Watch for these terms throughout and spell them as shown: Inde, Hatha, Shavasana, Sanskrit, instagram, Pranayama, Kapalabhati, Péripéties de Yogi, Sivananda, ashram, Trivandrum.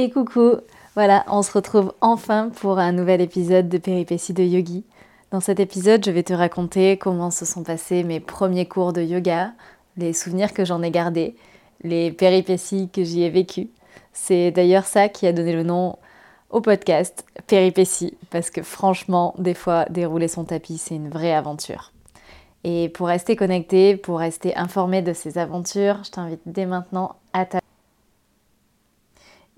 Et coucou! Voilà, on se retrouve enfin pour un nouvel épisode de Péripéties de Yogi. Dans cet épisode, je vais te raconter comment se sont passés mes premiers cours de yoga, les souvenirs que j'en ai gardés, les péripéties que j'y ai vécues. C'est d'ailleurs ça qui a donné le nom au podcast Péripéties, parce que franchement, des fois, dérouler son tapis, c'est une vraie aventure. Et pour rester connecté, pour rester informé de ces aventures, je t'invite dès maintenant à t'abonner.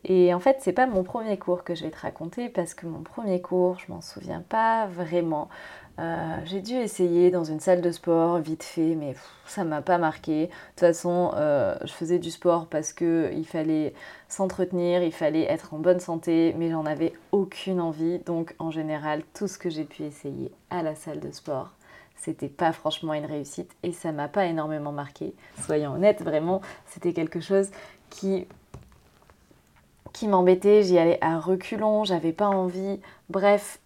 Et en fait, c'est pas mon premier cours que je vais te raconter, parce que mon premier cours, je m'en souviens pas vraiment. J'ai dû essayer dans une salle de sport, vite fait, mais ça m'a pas marqué. De toute façon, je faisais du sport parce qu'il fallait s'entretenir, il fallait être en bonne santé, mais j'en avais aucune envie. Donc en général, tout ce que j'ai pu essayer à la salle de sport, c'était pas franchement une réussite et ça m'a pas énormément marqué. Soyons honnêtes, vraiment, c'était quelque chose qui m'embêtait, j'y allais à reculons, j'avais pas envie, bref,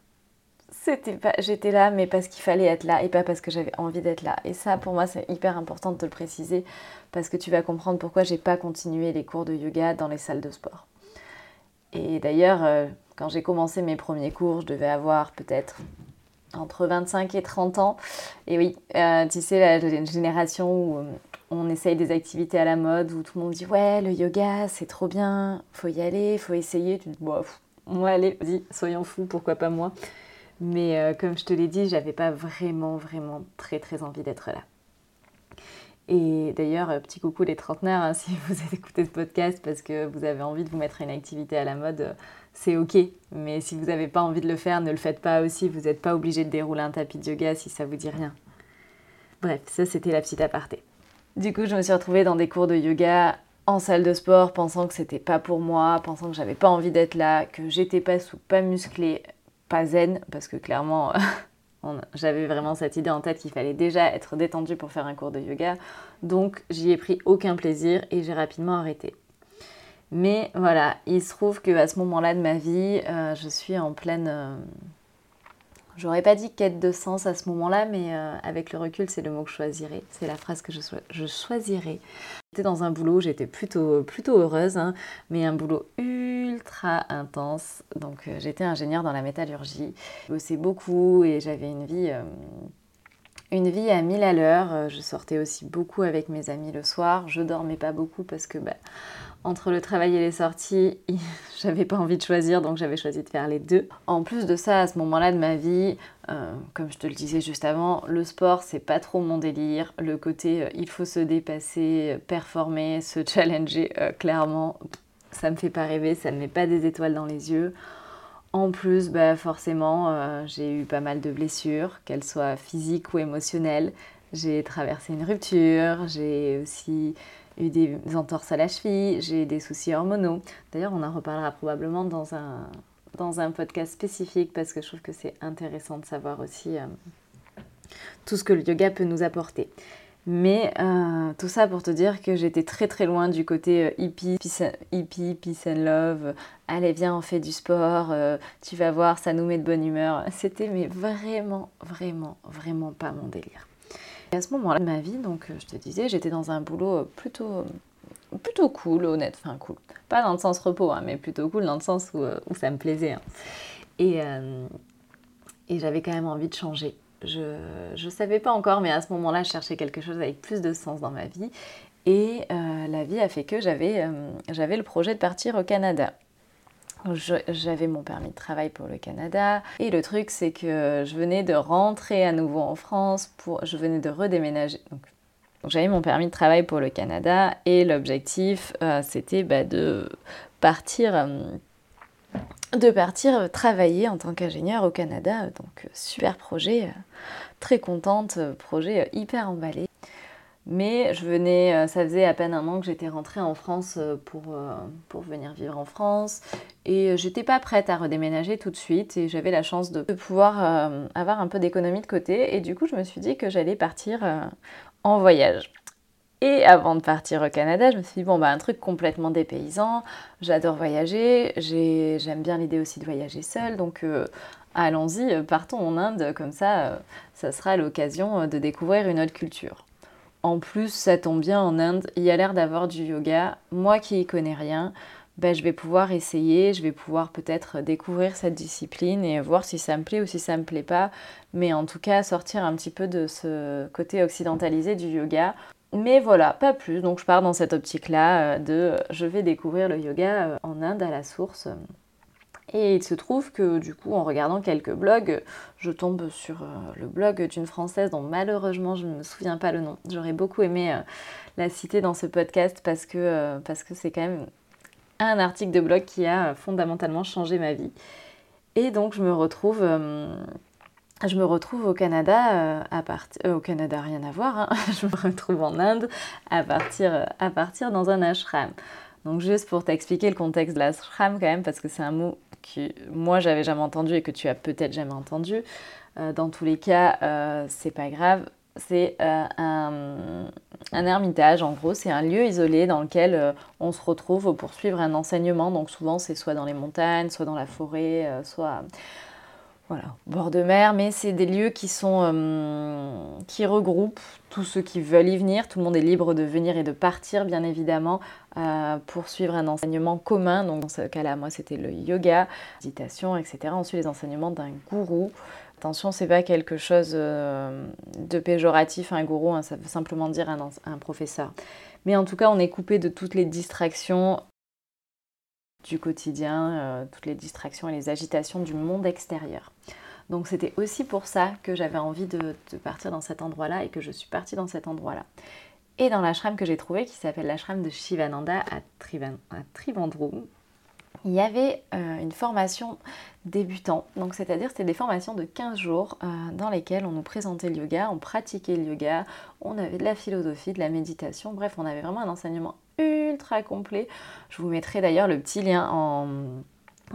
c'était pas, j'étais là mais parce qu'il fallait être là et pas parce que j'avais envie d'être là. Et ça, pour moi, c'est hyper important de te le préciser parce que tu vas comprendre pourquoi j'ai pas continué les cours de yoga dans les salles de sport. Et d'ailleurs, quand j'ai commencé mes premiers cours, je devais avoir peut-être entre 25 et 30 ans. Et oui, tu sais, la génération où on essaye des activités à la mode, où tout le monde dit « Ouais, le yoga, c'est trop bien, faut y aller, faut essayer. » Tu te dis « Bon, moi, allez, vas-y, soyons fous, pourquoi pas moi ?» Mais comme je te l'ai dit, j'avais pas vraiment très très envie d'être là. Et d'ailleurs, petit coucou les trentenaires, hein, si vous avez écouté ce podcast parce que vous avez envie de vous mettre à une activité à la mode, c'est ok. Mais si vous n'avez pas envie de le faire, ne le faites pas aussi. Vous n'êtes pas obligé de dérouler un tapis de yoga si ça vous dit rien. Bref, ça c'était la petite aparté. Du coup, je me suis retrouvée dans des cours de yoga en salle de sport, pensant que c'était pas pour moi, pensant que j'avais pas envie d'être là, que j'étais pas souple, pas musclée, pas zen, parce que clairement... J'avais vraiment cette idée en tête qu'il fallait déjà être détendue pour faire un cours de yoga, donc j'y ai pris aucun plaisir et j'ai rapidement arrêté. Mais voilà, il se trouve qu'à ce moment-là de ma vie, je suis en pleine... j'aurais pas dit quête de sens à ce moment-là, mais avec le recul, c'est le mot que je choisirais, c'est la phrase que je choisirais. J'étais dans un boulot, j'étais plutôt heureuse, hein, mais un boulot ultra intense. Donc j'étais ingénieure dans la métallurgie, je bossais beaucoup et j'avais une vie à 1000 à l'heure. Je sortais aussi beaucoup avec mes amis le soir, je dormais pas beaucoup parce que entre le travail et les sorties, j'avais pas envie de choisir, donc j'avais choisi de faire les deux. En plus de ça, à ce moment-là de ma vie, comme je te le disais juste avant, le sport, c'est pas trop mon délire. Le côté il faut se dépasser, performer, se challenger, clairement, ça me fait pas rêver, ça me met pas des étoiles dans les yeux. En plus, forcément, j'ai eu pas mal de blessures, qu'elles soient physiques ou émotionnelles. J'ai traversé une rupture, j'ai aussi eu des entorses à la cheville, j'ai des soucis hormonaux. D'ailleurs, on en reparlera probablement dans un podcast spécifique parce que je trouve que c'est intéressant de savoir aussi tout ce que le yoga peut nous apporter. Mais tout ça pour te dire que j'étais très très loin du côté hippie, peace and love, allez viens on fait du sport, tu vas voir ça nous met de bonne humeur. C'était mais vraiment pas mon délire. Et à ce moment-là de ma vie, donc je te disais, j'étais dans un boulot plutôt cool, honnête, enfin cool, pas dans le sens repos, hein, mais plutôt cool dans le sens où ça me plaisait. Hein. Et j'avais quand même envie de changer. Je savais pas encore, mais à ce moment-là, je cherchais quelque chose avec plus de sens dans ma vie. Et la vie a fait que j'avais le projet de partir au Canada. J'avais mon permis de travail pour le Canada. Et le truc, c'est que je venais de rentrer à nouveau en France. Je venais de redéménager. Donc j'avais mon permis de travail pour le Canada. Et l'objectif, c'était de partir travailler en tant qu'ingénieure au Canada. Donc super projet, très contente, projet hyper emballé. Mais ça faisait à peine un an que j'étais rentrée en France pour venir vivre en France. Et j'étais pas prête à redéménager tout de suite. Et j'avais la chance de pouvoir avoir un peu d'économie de côté. Et du coup, je me suis dit que j'allais partir en voyage. Et avant de partir au Canada, je me suis dit, un truc complètement dépaysant, j'adore voyager, j'aime bien l'idée aussi de voyager seule, donc allons-y, partons en Inde, comme ça, ça sera l'occasion de découvrir une autre culture. En plus, ça tombe bien en Inde, il y a l'air d'avoir du yoga, moi qui y connais rien, je vais pouvoir essayer, je vais pouvoir peut-être découvrir cette discipline et voir si ça me plaît ou si ça me plaît pas. Mais en tout cas, sortir un petit peu de ce côté occidentalisé du yoga. Mais voilà, pas plus. Donc je pars dans cette optique-là de je vais découvrir le yoga en Inde à la source. Et il se trouve que du coup, en regardant quelques blogs, je tombe sur le blog d'une Française dont malheureusement je ne me souviens pas le nom. J'aurais beaucoup aimé la citer dans ce podcast parce que c'est quand même un article de blog qui a fondamentalement changé ma vie. Et donc je me retrouve au Canada, au Canada rien à voir, hein. Je me retrouve en Inde à partir dans un ashram. Donc juste pour t'expliquer le contexte de l'ashram quand même, parce que c'est un mot que moi j'avais jamais entendu et que tu as peut-être jamais entendu. Dans tous les cas, c'est pas grave. C'est un ermitage, en gros, c'est un lieu isolé dans lequel on se retrouve pour suivre un enseignement. Donc souvent c'est soit dans les montagnes, soit dans la forêt, soit... Voilà, bord de mer, mais c'est des lieux qui regroupent tous ceux qui veulent y venir. Tout le monde est libre de venir et de partir, bien évidemment, pour suivre un enseignement commun. Donc dans ce cas-là, moi, c'était le yoga, méditation, etc. Ensuite, les enseignements d'un gourou. Attention, c'est pas quelque chose de péjoratif, un gourou, hein, ça veut simplement dire un professeur. Mais en tout cas, on est coupé de toutes les distractions du quotidien, toutes les distractions et les agitations du monde extérieur. Donc c'était aussi pour ça que j'avais envie de partir dans cet endroit-là et que je suis partie dans cet endroit-là. Et dans l'ashram que j'ai trouvé, qui s'appelle l'ashram de Sivananda à Trivandrum, il y avait une formation débutant, donc c'est-à-dire c'était des formations de 15 jours dans lesquelles on nous présentait le yoga, on pratiquait le yoga, on avait de la philosophie, de la méditation, bref, on avait vraiment un enseignement ultra complet. Je vous mettrai d'ailleurs le petit lien en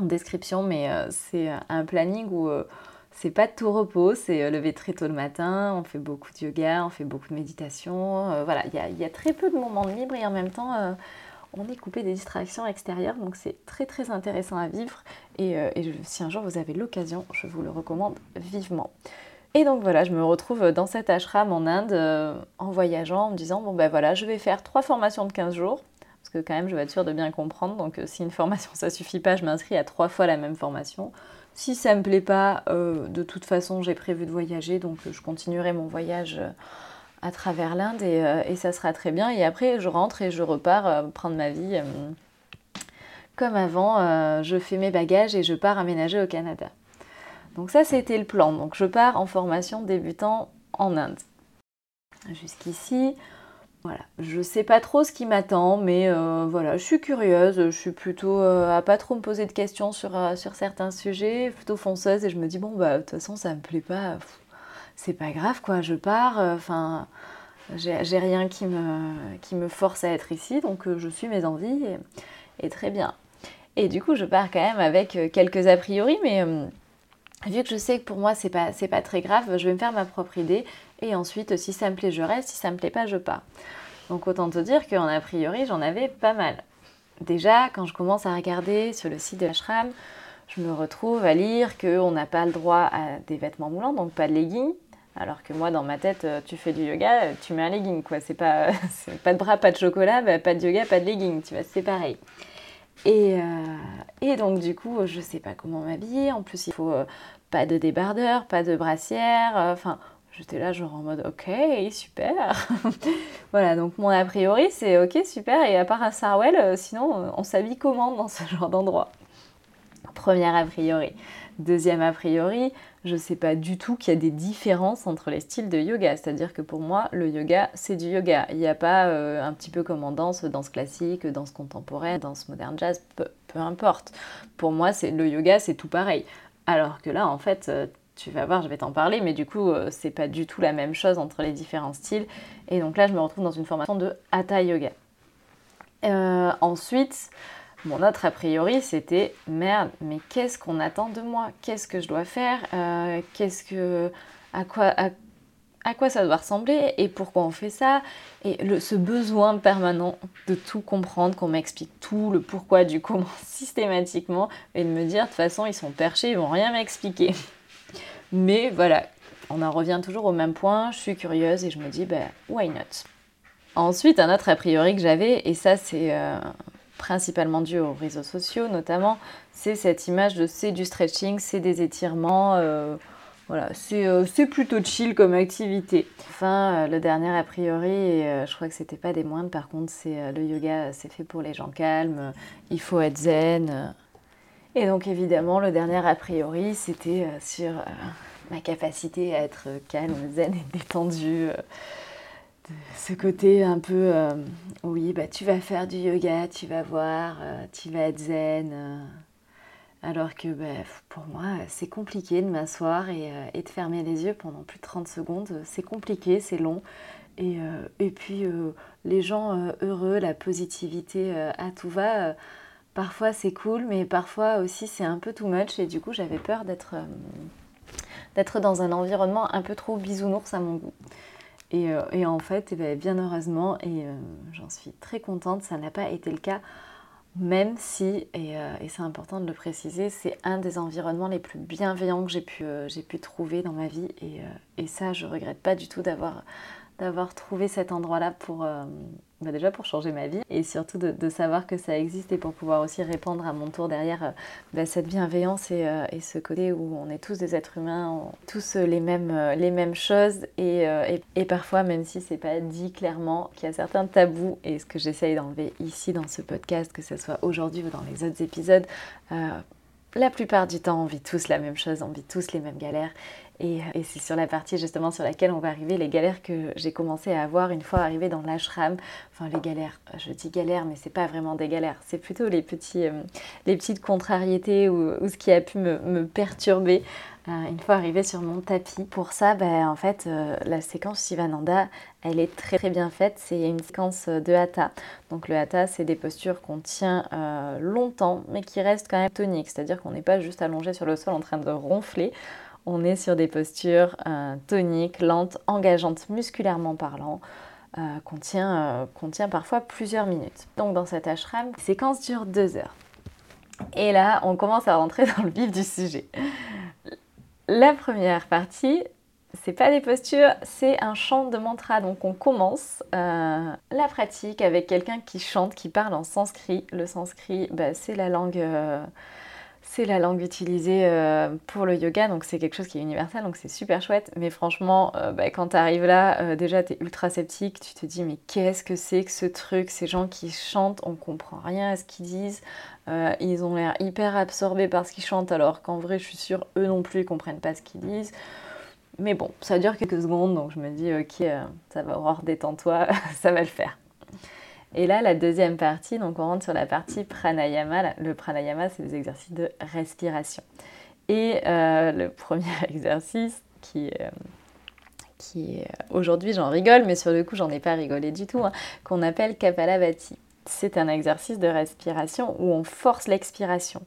description, mais c'est un planning où c'est pas de tout repos, c'est lever très tôt le matin, on fait beaucoup de yoga, on fait beaucoup de méditation, voilà, il y a très peu de moments de libre et en même temps on est coupé des distractions extérieures, donc c'est très très intéressant à vivre et si un jour vous avez l'occasion, je vous le recommande vivement. Et donc voilà, je me retrouve dans cet ashram en Inde en voyageant, en me disant bon ben voilà, je vais faire 3 formations de 15 jours, parce que quand même je vais être sûre de bien comprendre, donc si une formation ça suffit pas, je m'inscris à 3 fois la même formation. Si ça me plaît pas, de toute façon j'ai prévu de voyager, donc je continuerai mon voyage à travers l'Inde et ça sera très bien. Et après je rentre et je repars prendre ma vie comme avant, je fais mes bagages et je pars aménager au Canada. Donc ça, c'était le plan. Donc je pars en formation débutant en Inde. Jusqu'ici, voilà. Je sais pas trop ce qui m'attend, mais voilà, je suis curieuse. Je suis plutôt à pas trop me poser de questions sur certains sujets, plutôt fonceuse. Et je me dis, bon, bah de toute façon, ça me plaît pas. C'est pas grave, quoi. Je pars. Enfin, j'ai rien qui me force à être ici. Donc je suis mes envies et très bien. Et du coup, je pars quand même avec quelques a priori, mais... vu que je sais que pour moi c'est pas très grave, je vais me faire ma propre idée et ensuite si ça me plaît je reste, si ça me plaît pas je pars. Donc autant te dire qu'en a priori j'en avais pas mal. Déjà quand je commence à regarder sur le site de l'ashram, je me retrouve à lire qu'on n'a pas le droit à des vêtements moulants, donc pas de leggings. Alors que moi dans ma tête, tu fais du yoga, tu mets un legging quoi, c'est pas de bras, pas de chocolat, bah, pas de yoga, pas de legging, tu vois, c'est pareil. Et donc du coup, je sais pas comment m'habiller, en plus il faut pas de débardeur, pas de brassière, enfin j'étais là genre en mode ok, super. Voilà, donc mon a priori c'est ok, super, et à part un sarouel, sinon on s'habille comment dans ce genre d'endroit? Première a priori. Deuxième a priori, je sais pas du tout qu'il y a des différences entre les styles de yoga, c'est-à-dire que pour moi, le yoga, c'est du yoga. Il n'y a pas un petit peu comme en danse classique, danse contemporaine, danse moderne jazz, peu importe. Pour moi, le yoga, c'est tout pareil. Alors que là, en fait, tu vas voir, je vais t'en parler, mais du coup, c'est pas du tout la même chose entre les différents styles. Et donc là, je me retrouve dans une formation de Hatha yoga. Ensuite... mon autre a priori, c'était « Merde, mais qu'est-ce qu'on attend de moi? Qu'est-ce que je dois faire? À quoi ça doit ressembler? Et pourquoi on fait ça ?» Et ce besoin permanent de tout comprendre, qu'on m'explique tout, le pourquoi du comment systématiquement, et de me dire « De toute façon, ils sont perchés, ils vont rien m'expliquer. » Mais voilà, on en revient toujours au même point, je suis curieuse et je me dis « Bah, why not ?» Ensuite, un autre a priori que j'avais, et ça c'est... principalement dû aux réseaux sociaux notamment, c'est cette image de c'est du stretching, c'est des étirements, voilà, c'est plutôt chill comme activité. Enfin, le dernier a priori, et je crois que c'était pas des moindres, par contre, c'est le yoga, c'est fait pour les gens calmes, il faut être zen. Et donc évidemment, le dernier a priori, c'était sur ma capacité à être calme, zen et détendue. Ce côté un peu, oui, bah, tu vas faire du yoga, tu vas voir, tu vas être zen. Alors que bah, pour moi, c'est compliqué de m'asseoir et de fermer les yeux pendant plus de 30 secondes. C'est compliqué, c'est long. Et puis, les gens heureux, la positivité à tout va, parfois c'est cool, mais parfois aussi c'est un peu too much. Et du coup, j'avais peur d'être dans un environnement un peu trop bisounours à mon goût. Et en fait, bien heureusement, j'en suis très contente, ça n'a pas été le cas, même si, et c'est important de le préciser, c'est un des environnements les plus bienveillants que j'ai pu trouver dans ma vie. Et ça, je ne regrette pas du tout d'avoir trouvé cet endroit-là pour, déjà pour changer ma vie, et surtout de savoir que ça existe, et pour pouvoir aussi répandre à mon tour derrière cette bienveillance et ce côté où on est tous des êtres humains, on est tous les mêmes choses, et parfois, même si c'est pas dit clairement, qu'il y a certains tabous, et ce que j'essaye d'enlever ici dans ce podcast, que ce soit aujourd'hui ou dans les autres épisodes, la plupart du temps, on vit tous la même chose, on vit tous les mêmes galères. Et c'est sur la partie justement sur laquelle on va arriver, les galères que j'ai commencé à avoir une fois arrivée dans l'ashram. Enfin, les galères, je dis galères, mais c'est pas vraiment des galères. C'est plutôt les petites contrariétés ou ce qui a pu me perturber une fois arrivée sur mon tapis. Pour ça, en fait, la séquence Sivananda, elle est très très bien faite. C'est une séquence de Hatha. Donc le Hatha, c'est des postures qu'on tient longtemps, mais qui restent quand même toniques. C'est-à-dire qu'on n'est pas juste allongé sur le sol en train de ronfler. On est sur des postures toniques, lentes, engageantes musculairement parlant, qu'on tient parfois plusieurs minutes. Donc dans cet ashram, la séquence dure 2 heures. Et là, on commence à rentrer dans le vif du sujet. La première partie, c'est pas des postures, c'est un chant de mantra. Donc on commence la pratique avec quelqu'un qui chante, qui parle en sanskrit. Le sanskrit, c'est la langue... C'est la langue utilisée pour le yoga, donc c'est quelque chose qui est universel, donc c'est super chouette. Mais franchement, quand t'arrives là, déjà t'es ultra sceptique, tu te dis mais qu'est-ce que c'est que ce truc? Ces gens qui chantent, on comprend rien à ce qu'ils disent, ils ont l'air hyper absorbés par ce qu'ils chantent, alors qu'en vrai je suis sûre, eux non plus, ils comprennent pas ce qu'ils disent. Mais bon, ça dure quelques secondes, donc je me dis ok, ça va Aurore, détends-toi, ça va le faire. Et là, la deuxième partie, donc on rentre sur la partie pranayama. Le pranayama, c'est des exercices de respiration. Et le premier exercice, qui est aujourd'hui, j'en rigole, mais sur le coup, j'en ai pas rigolé du tout, qu'on appelle Kapalabhati. C'est un exercice de respiration où on force l'expiration.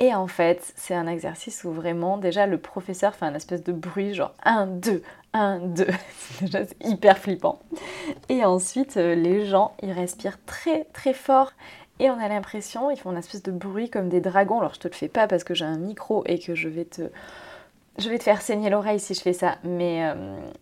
Et en fait, c'est un exercice où vraiment, déjà, le professeur fait un espèce de bruit, genre 1, 2, 1, 2. C'est déjà hyper flippant. Et ensuite, les gens, ils respirent très, très fort. Et on a l'impression, ils font une espèce de bruit comme des dragons. Alors, je te le fais pas parce que j'ai un micro et que je vais te faire saigner l'oreille si je fais ça. Mais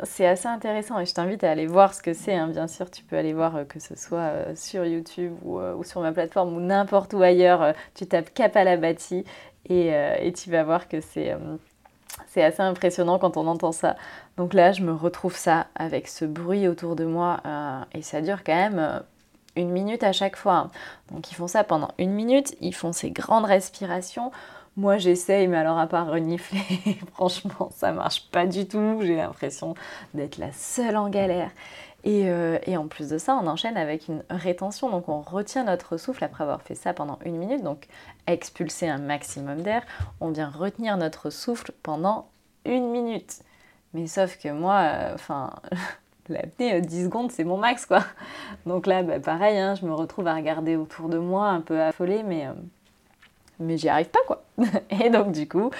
c'est assez intéressant et je t'invite à aller voir ce que c'est. Bien sûr, tu peux aller voir que ce soit sur YouTube ou sur ma plateforme ou n'importe où ailleurs. Tu tapes Kapalabhati et tu vas voir que c'est assez impressionnant quand on entend ça. Donc là, je me retrouve ça avec ce bruit autour de moi et ça dure quand même... 1 minute à chaque fois. Donc ils font ça pendant 1 minute, ils font ces grandes respirations. Moi j'essaye, mais alors à part renifler, franchement ça marche pas du tout. J'ai l'impression d'être la seule en galère. Et en plus de ça, on enchaîne avec une rétention. Donc on retient notre souffle après avoir fait ça pendant 1 minute. Donc expulser un maximum d'air. On vient retenir notre souffle pendant 1 minute. Mais sauf que moi, l'apnée, 10 secondes, c'est mon max, quoi. Donc là, pareil, je me retrouve à regarder autour de moi, un peu affolée, mais j'y arrive pas, quoi. Et donc, du coup,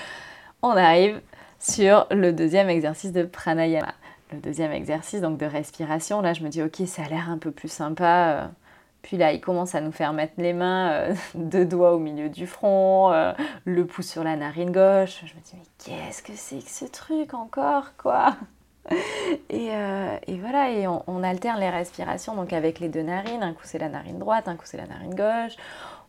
on arrive sur le deuxième exercice de pranayama. Le deuxième exercice, donc, de respiration. Là, je me dis, ok, ça a l'air un peu plus sympa. Puis là, il commence à nous faire mettre les mains, 2 doigts au milieu du front, le pouce sur la narine gauche. Je me dis, mais qu'est-ce que c'est que ce truc encore, quoi ? Et voilà, et on alterne les respirations donc avec les deux narines, un coup c'est la narine droite, un coup c'est la narine gauche.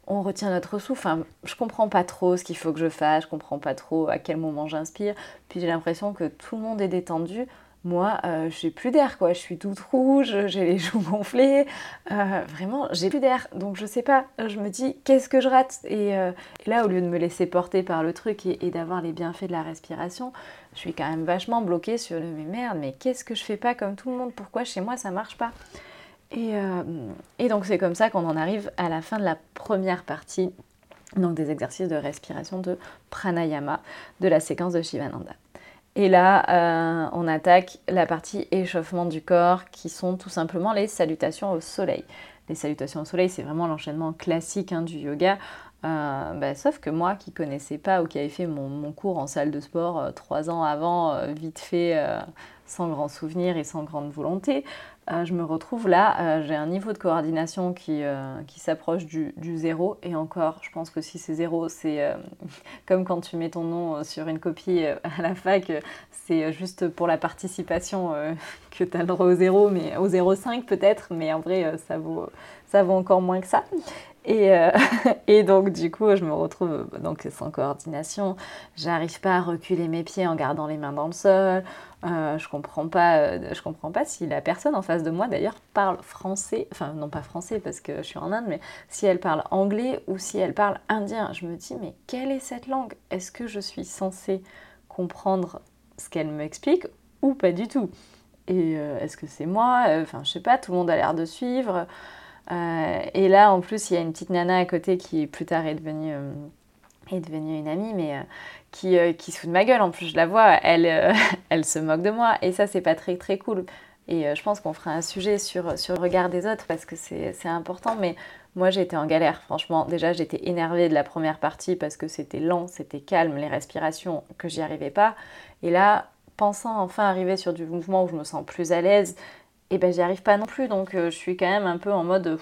On retient notre souffle, enfin, je comprends pas trop ce qu'il faut que je fasse, je comprends pas trop à quel moment j'inspire, puis j'ai l'impression que tout le monde est détendu. Moi, j'ai plus d'air, quoi. Je suis toute rouge, j'ai les joues gonflées, vraiment, j'ai plus d'air. Donc je sais pas, je me dis, qu'est-ce que je rate ? Et là, au lieu de me laisser porter par le truc et d'avoir les bienfaits de la respiration, je suis quand même vachement bloquée sur le « mais merde, mais qu'est-ce que je fais pas comme tout le monde ? Pourquoi chez moi ça marche pas ?» et donc c'est comme ça qu'on en arrive à la fin de la première partie, donc des exercices de respiration de Pranayama, de la séquence de Sivananda. Et là, on attaque la partie échauffement du corps, qui sont tout simplement les salutations au soleil. Les salutations au soleil, c'est vraiment l'enchaînement classique hein, du yoga, sauf que moi qui connaissais pas ou qui avait fait mon cours en salle de sport 3 ans avant, vite fait, sans grand souvenir et sans grande volonté, je me retrouve là, j'ai un niveau de coordination qui s'approche du zéro, et encore, je pense que si c'est zéro, c'est comme quand tu mets ton nom sur une copie à la fac, c'est juste pour la participation que tu as le droit au zéro, mais au 0,5 peut-être, mais en vrai, ça vaut encore moins que ça. Et donc du coup, je me retrouve donc, sans coordination, j'arrive pas à reculer mes pieds en gardant les mains dans le sol, je comprends pas si la personne en face de moi d'ailleurs parle français, enfin non pas français parce que je suis en Inde, mais si elle parle anglais ou si elle parle indien, je me dis mais quelle est cette langue ? Est-ce que je suis censée comprendre ce qu'elle m'explique ou pas du tout ? Et est-ce que c'est moi ? Enfin je sais pas, tout le monde a l'air de suivre. Et là, en plus, il y a une petite nana à côté qui, plus tard, est devenue une amie, mais qui se fout de ma gueule. En plus, je la vois, elle se moque de moi. Et ça, c'est pas très, très cool. Et je pense qu'on fera un sujet sur le regard des autres parce que c'est important. Mais moi, j'étais en galère, franchement. Déjà, j'étais énervée de la première partie parce que c'était lent, c'était calme, les respirations, que j'y arrivais pas. Et là, pensant enfin arriver sur du mouvement où je me sens plus à l'aise, et j'y arrive pas non plus, donc je suis quand même un peu en mode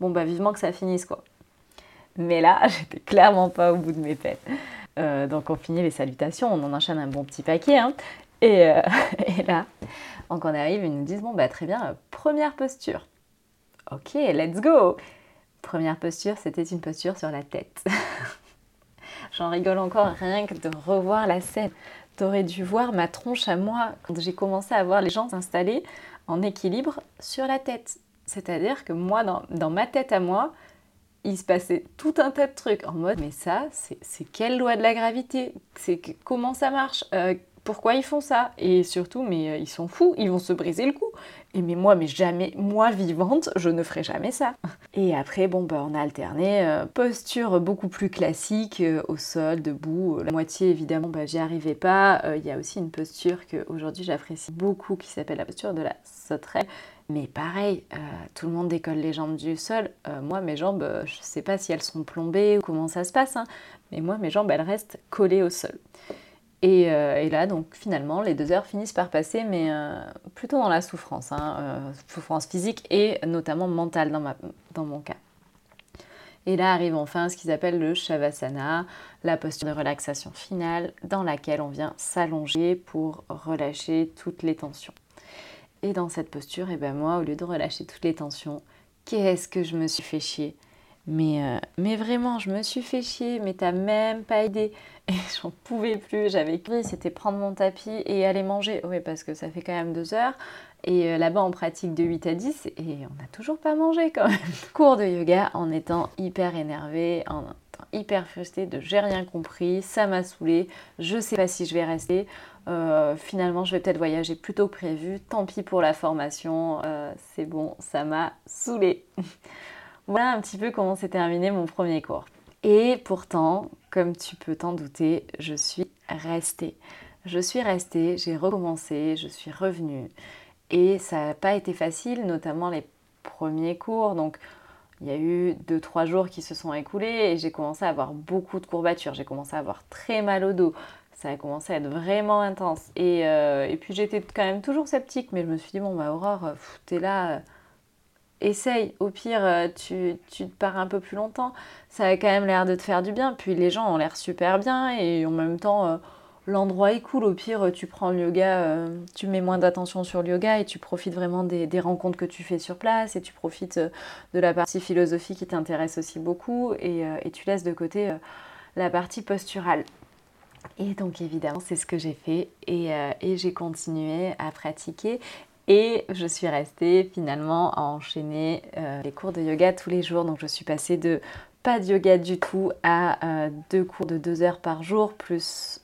vivement que ça finisse quoi. Mais là, j'étais clairement pas au bout de mes peines. Donc on finit les salutations, on en enchaîne un bon petit paquet, hein. Et là, quand on arrive, ils nous disent très bien, première posture. Ok, let's go. Première posture, c'était une posture sur la tête. J'en rigole encore rien que de revoir la scène. T'aurais dû voir ma tronche à moi quand j'ai commencé à voir les gens s'installer en équilibre sur la tête. C'est-à-dire que moi, dans ma tête à moi, il se passait tout un tas de trucs en mode « mais ça, c'est quelle loi de la gravité ? Comment ça marche ? Pourquoi ils font ça ?» Et surtout, mais ils sont fous, ils vont se briser le cou. Et mais jamais, moi vivante, je ne ferai jamais ça. Et après, on a alterné posture beaucoup plus classique, au sol, debout. La moitié, évidemment, j'y arrivais pas. Il y a aussi une posture qu'aujourd'hui j'apprécie beaucoup, qui s'appelle la posture de la sauterelle. Mais pareil, tout le monde décolle les jambes du sol. Moi, mes jambes, je sais pas si elles sont plombées ou comment ça se passe, hein, mais moi, mes jambes, elles restent collées au sol. Et là, donc finalement, les 2 heures finissent par passer, mais plutôt dans la souffrance, hein, souffrance physique et notamment mentale dans mon cas. Et là arrive enfin ce qu'ils appellent le Shavasana, la posture de relaxation finale, dans laquelle on vient s'allonger pour relâcher toutes les tensions. Et dans cette posture, moi, au lieu de relâcher toutes les tensions, qu'est-ce que je me suis fait chier ? Mais vraiment, je me suis fait chier, mais t'as même pas aidé. Et j'en pouvais plus, j'avais cru, c'était prendre mon tapis et aller manger. Oui, parce que ça fait quand même 2 heures. Et là-bas, on pratique de 8 à 10 et on n'a toujours pas mangé quand même. Cours de yoga en étant hyper énervée, en étant hyper frustrée de j'ai rien compris, ça m'a saoulée, je sais pas si je vais rester. Finalement, je vais peut-être voyager plus tôt que prévu, tant pis pour la formation, c'est bon, ça m'a saoulée. Voilà un petit peu comment s'est terminé mon premier cours. Et pourtant, comme tu peux t'en douter, je suis restée. J'ai recommencé, je suis revenue. Et ça n'a pas été facile, notamment les premiers cours. Donc, il y a eu 2-3 jours qui se sont écoulés et j'ai commencé à avoir beaucoup de courbatures. J'ai commencé à avoir très mal au dos. Ça a commencé à être vraiment intense. Et puis, j'étais quand même toujours sceptique. Mais je me suis dit, Aurore, t'es là... Essaye, au pire, tu te pars un peu plus longtemps, ça a quand même l'air de te faire du bien. Puis les gens ont l'air super bien et en même temps, l'endroit est cool. Au pire, tu prends le yoga, tu mets moins d'attention sur le yoga et tu profites vraiment des rencontres que tu fais sur place et tu profites de la partie philosophie qui t'intéresse aussi beaucoup et tu laisses de côté la partie posturale. Et donc évidemment, c'est ce que j'ai fait et j'ai continué à pratiquer. Et je suis restée finalement à enchaîner les cours de yoga tous les jours. Donc je suis passée de pas de yoga du tout à 2 cours de 2 heures par jour plus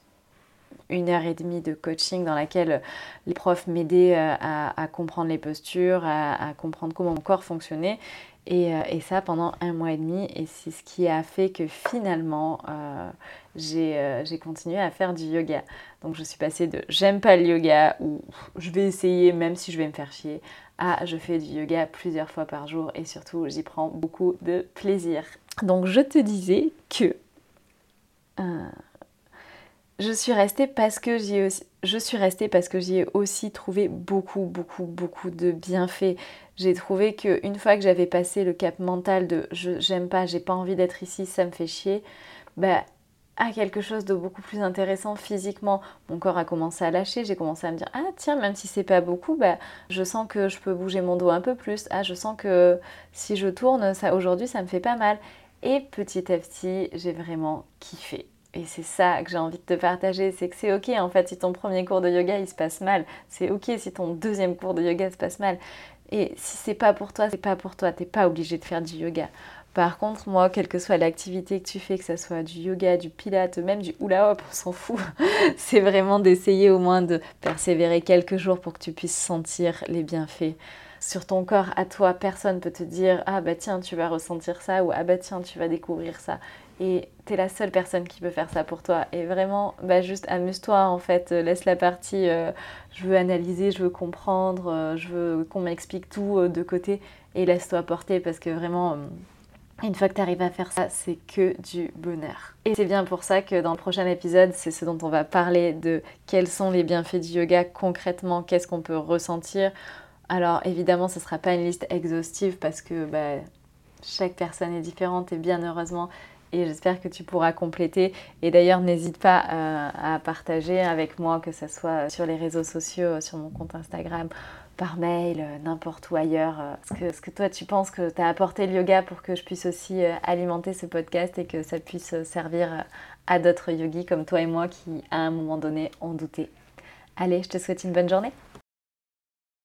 1h30 de coaching dans laquelle les profs m'aidaient à comprendre les postures, à comprendre comment mon corps fonctionnait. Et ça pendant 1 mois et demi, et c'est ce qui a fait que finalement j'ai continué à faire du yoga. Donc je suis passée de j'aime pas le yoga ou je vais essayer même si je vais me faire chier à je fais du yoga plusieurs fois par jour et surtout j'y prends beaucoup de plaisir. Donc je te disais que je suis restée parce que j'y ai aussi trouvé beaucoup de bienfaits. J'ai trouvé qu'une fois que j'avais passé le cap mental de j'aime pas, j'ai pas envie d'être ici, ça me fait chier, bah à quelque chose de beaucoup plus intéressant physiquement. Mon corps a commencé à lâcher, j'ai commencé à me dire « Ah tiens, même si c'est pas beaucoup, bah, je sens que je peux bouger mon dos un peu plus. Ah, je sens que si je tourne, ça aujourd'hui, ça me fait pas mal. » Et petit à petit, j'ai vraiment kiffé. Et c'est ça que j'ai envie de te partager, c'est que c'est ok en fait si ton premier cours de yoga il se passe mal, c'est ok si ton deuxième cours de yoga se passe mal. Et si c'est pas pour toi, c'est pas pour toi, t'es pas obligé de faire du yoga. Par contre, moi, quelle que soit l'activité que tu fais, que ça soit du yoga, du pilates, même du hula hop, on s'en fout. C'est vraiment d'essayer au moins de persévérer quelques jours pour que tu puisses sentir les bienfaits. Sur ton corps, à toi, personne ne peut te dire « Ah bah tiens, tu vas ressentir ça » ou « Ah bah tiens, tu vas découvrir ça ». Et t'es la seule personne qui peut faire ça pour toi. Et vraiment, bah juste amuse-toi en fait. Laisse la partie « je veux analyser, je veux comprendre, je veux qu'on m'explique tout de côté » et laisse-toi porter parce que vraiment... Une fois que tu arrives à faire ça, c'est que du bonheur. Et c'est bien pour ça que dans le prochain épisode, c'est ce dont on va parler de quels sont les bienfaits du yoga concrètement, qu'est-ce qu'on peut ressentir. Alors évidemment, ce ne sera pas une liste exhaustive parce que bah, chaque personne est différente et bien heureusement. Et j'espère que tu pourras compléter. Et d'ailleurs, n'hésite pas à partager avec moi, que ce soit sur les réseaux sociaux, sur mon compte Instagram, par mail, n'importe où ailleurs. Ce que toi, tu penses que tu as apporté le yoga pour que je puisse aussi alimenter ce podcast et que ça puisse servir à d'autres yogis comme toi et moi qui, à un moment donné, ont douté. Allez, je te souhaite une bonne journée.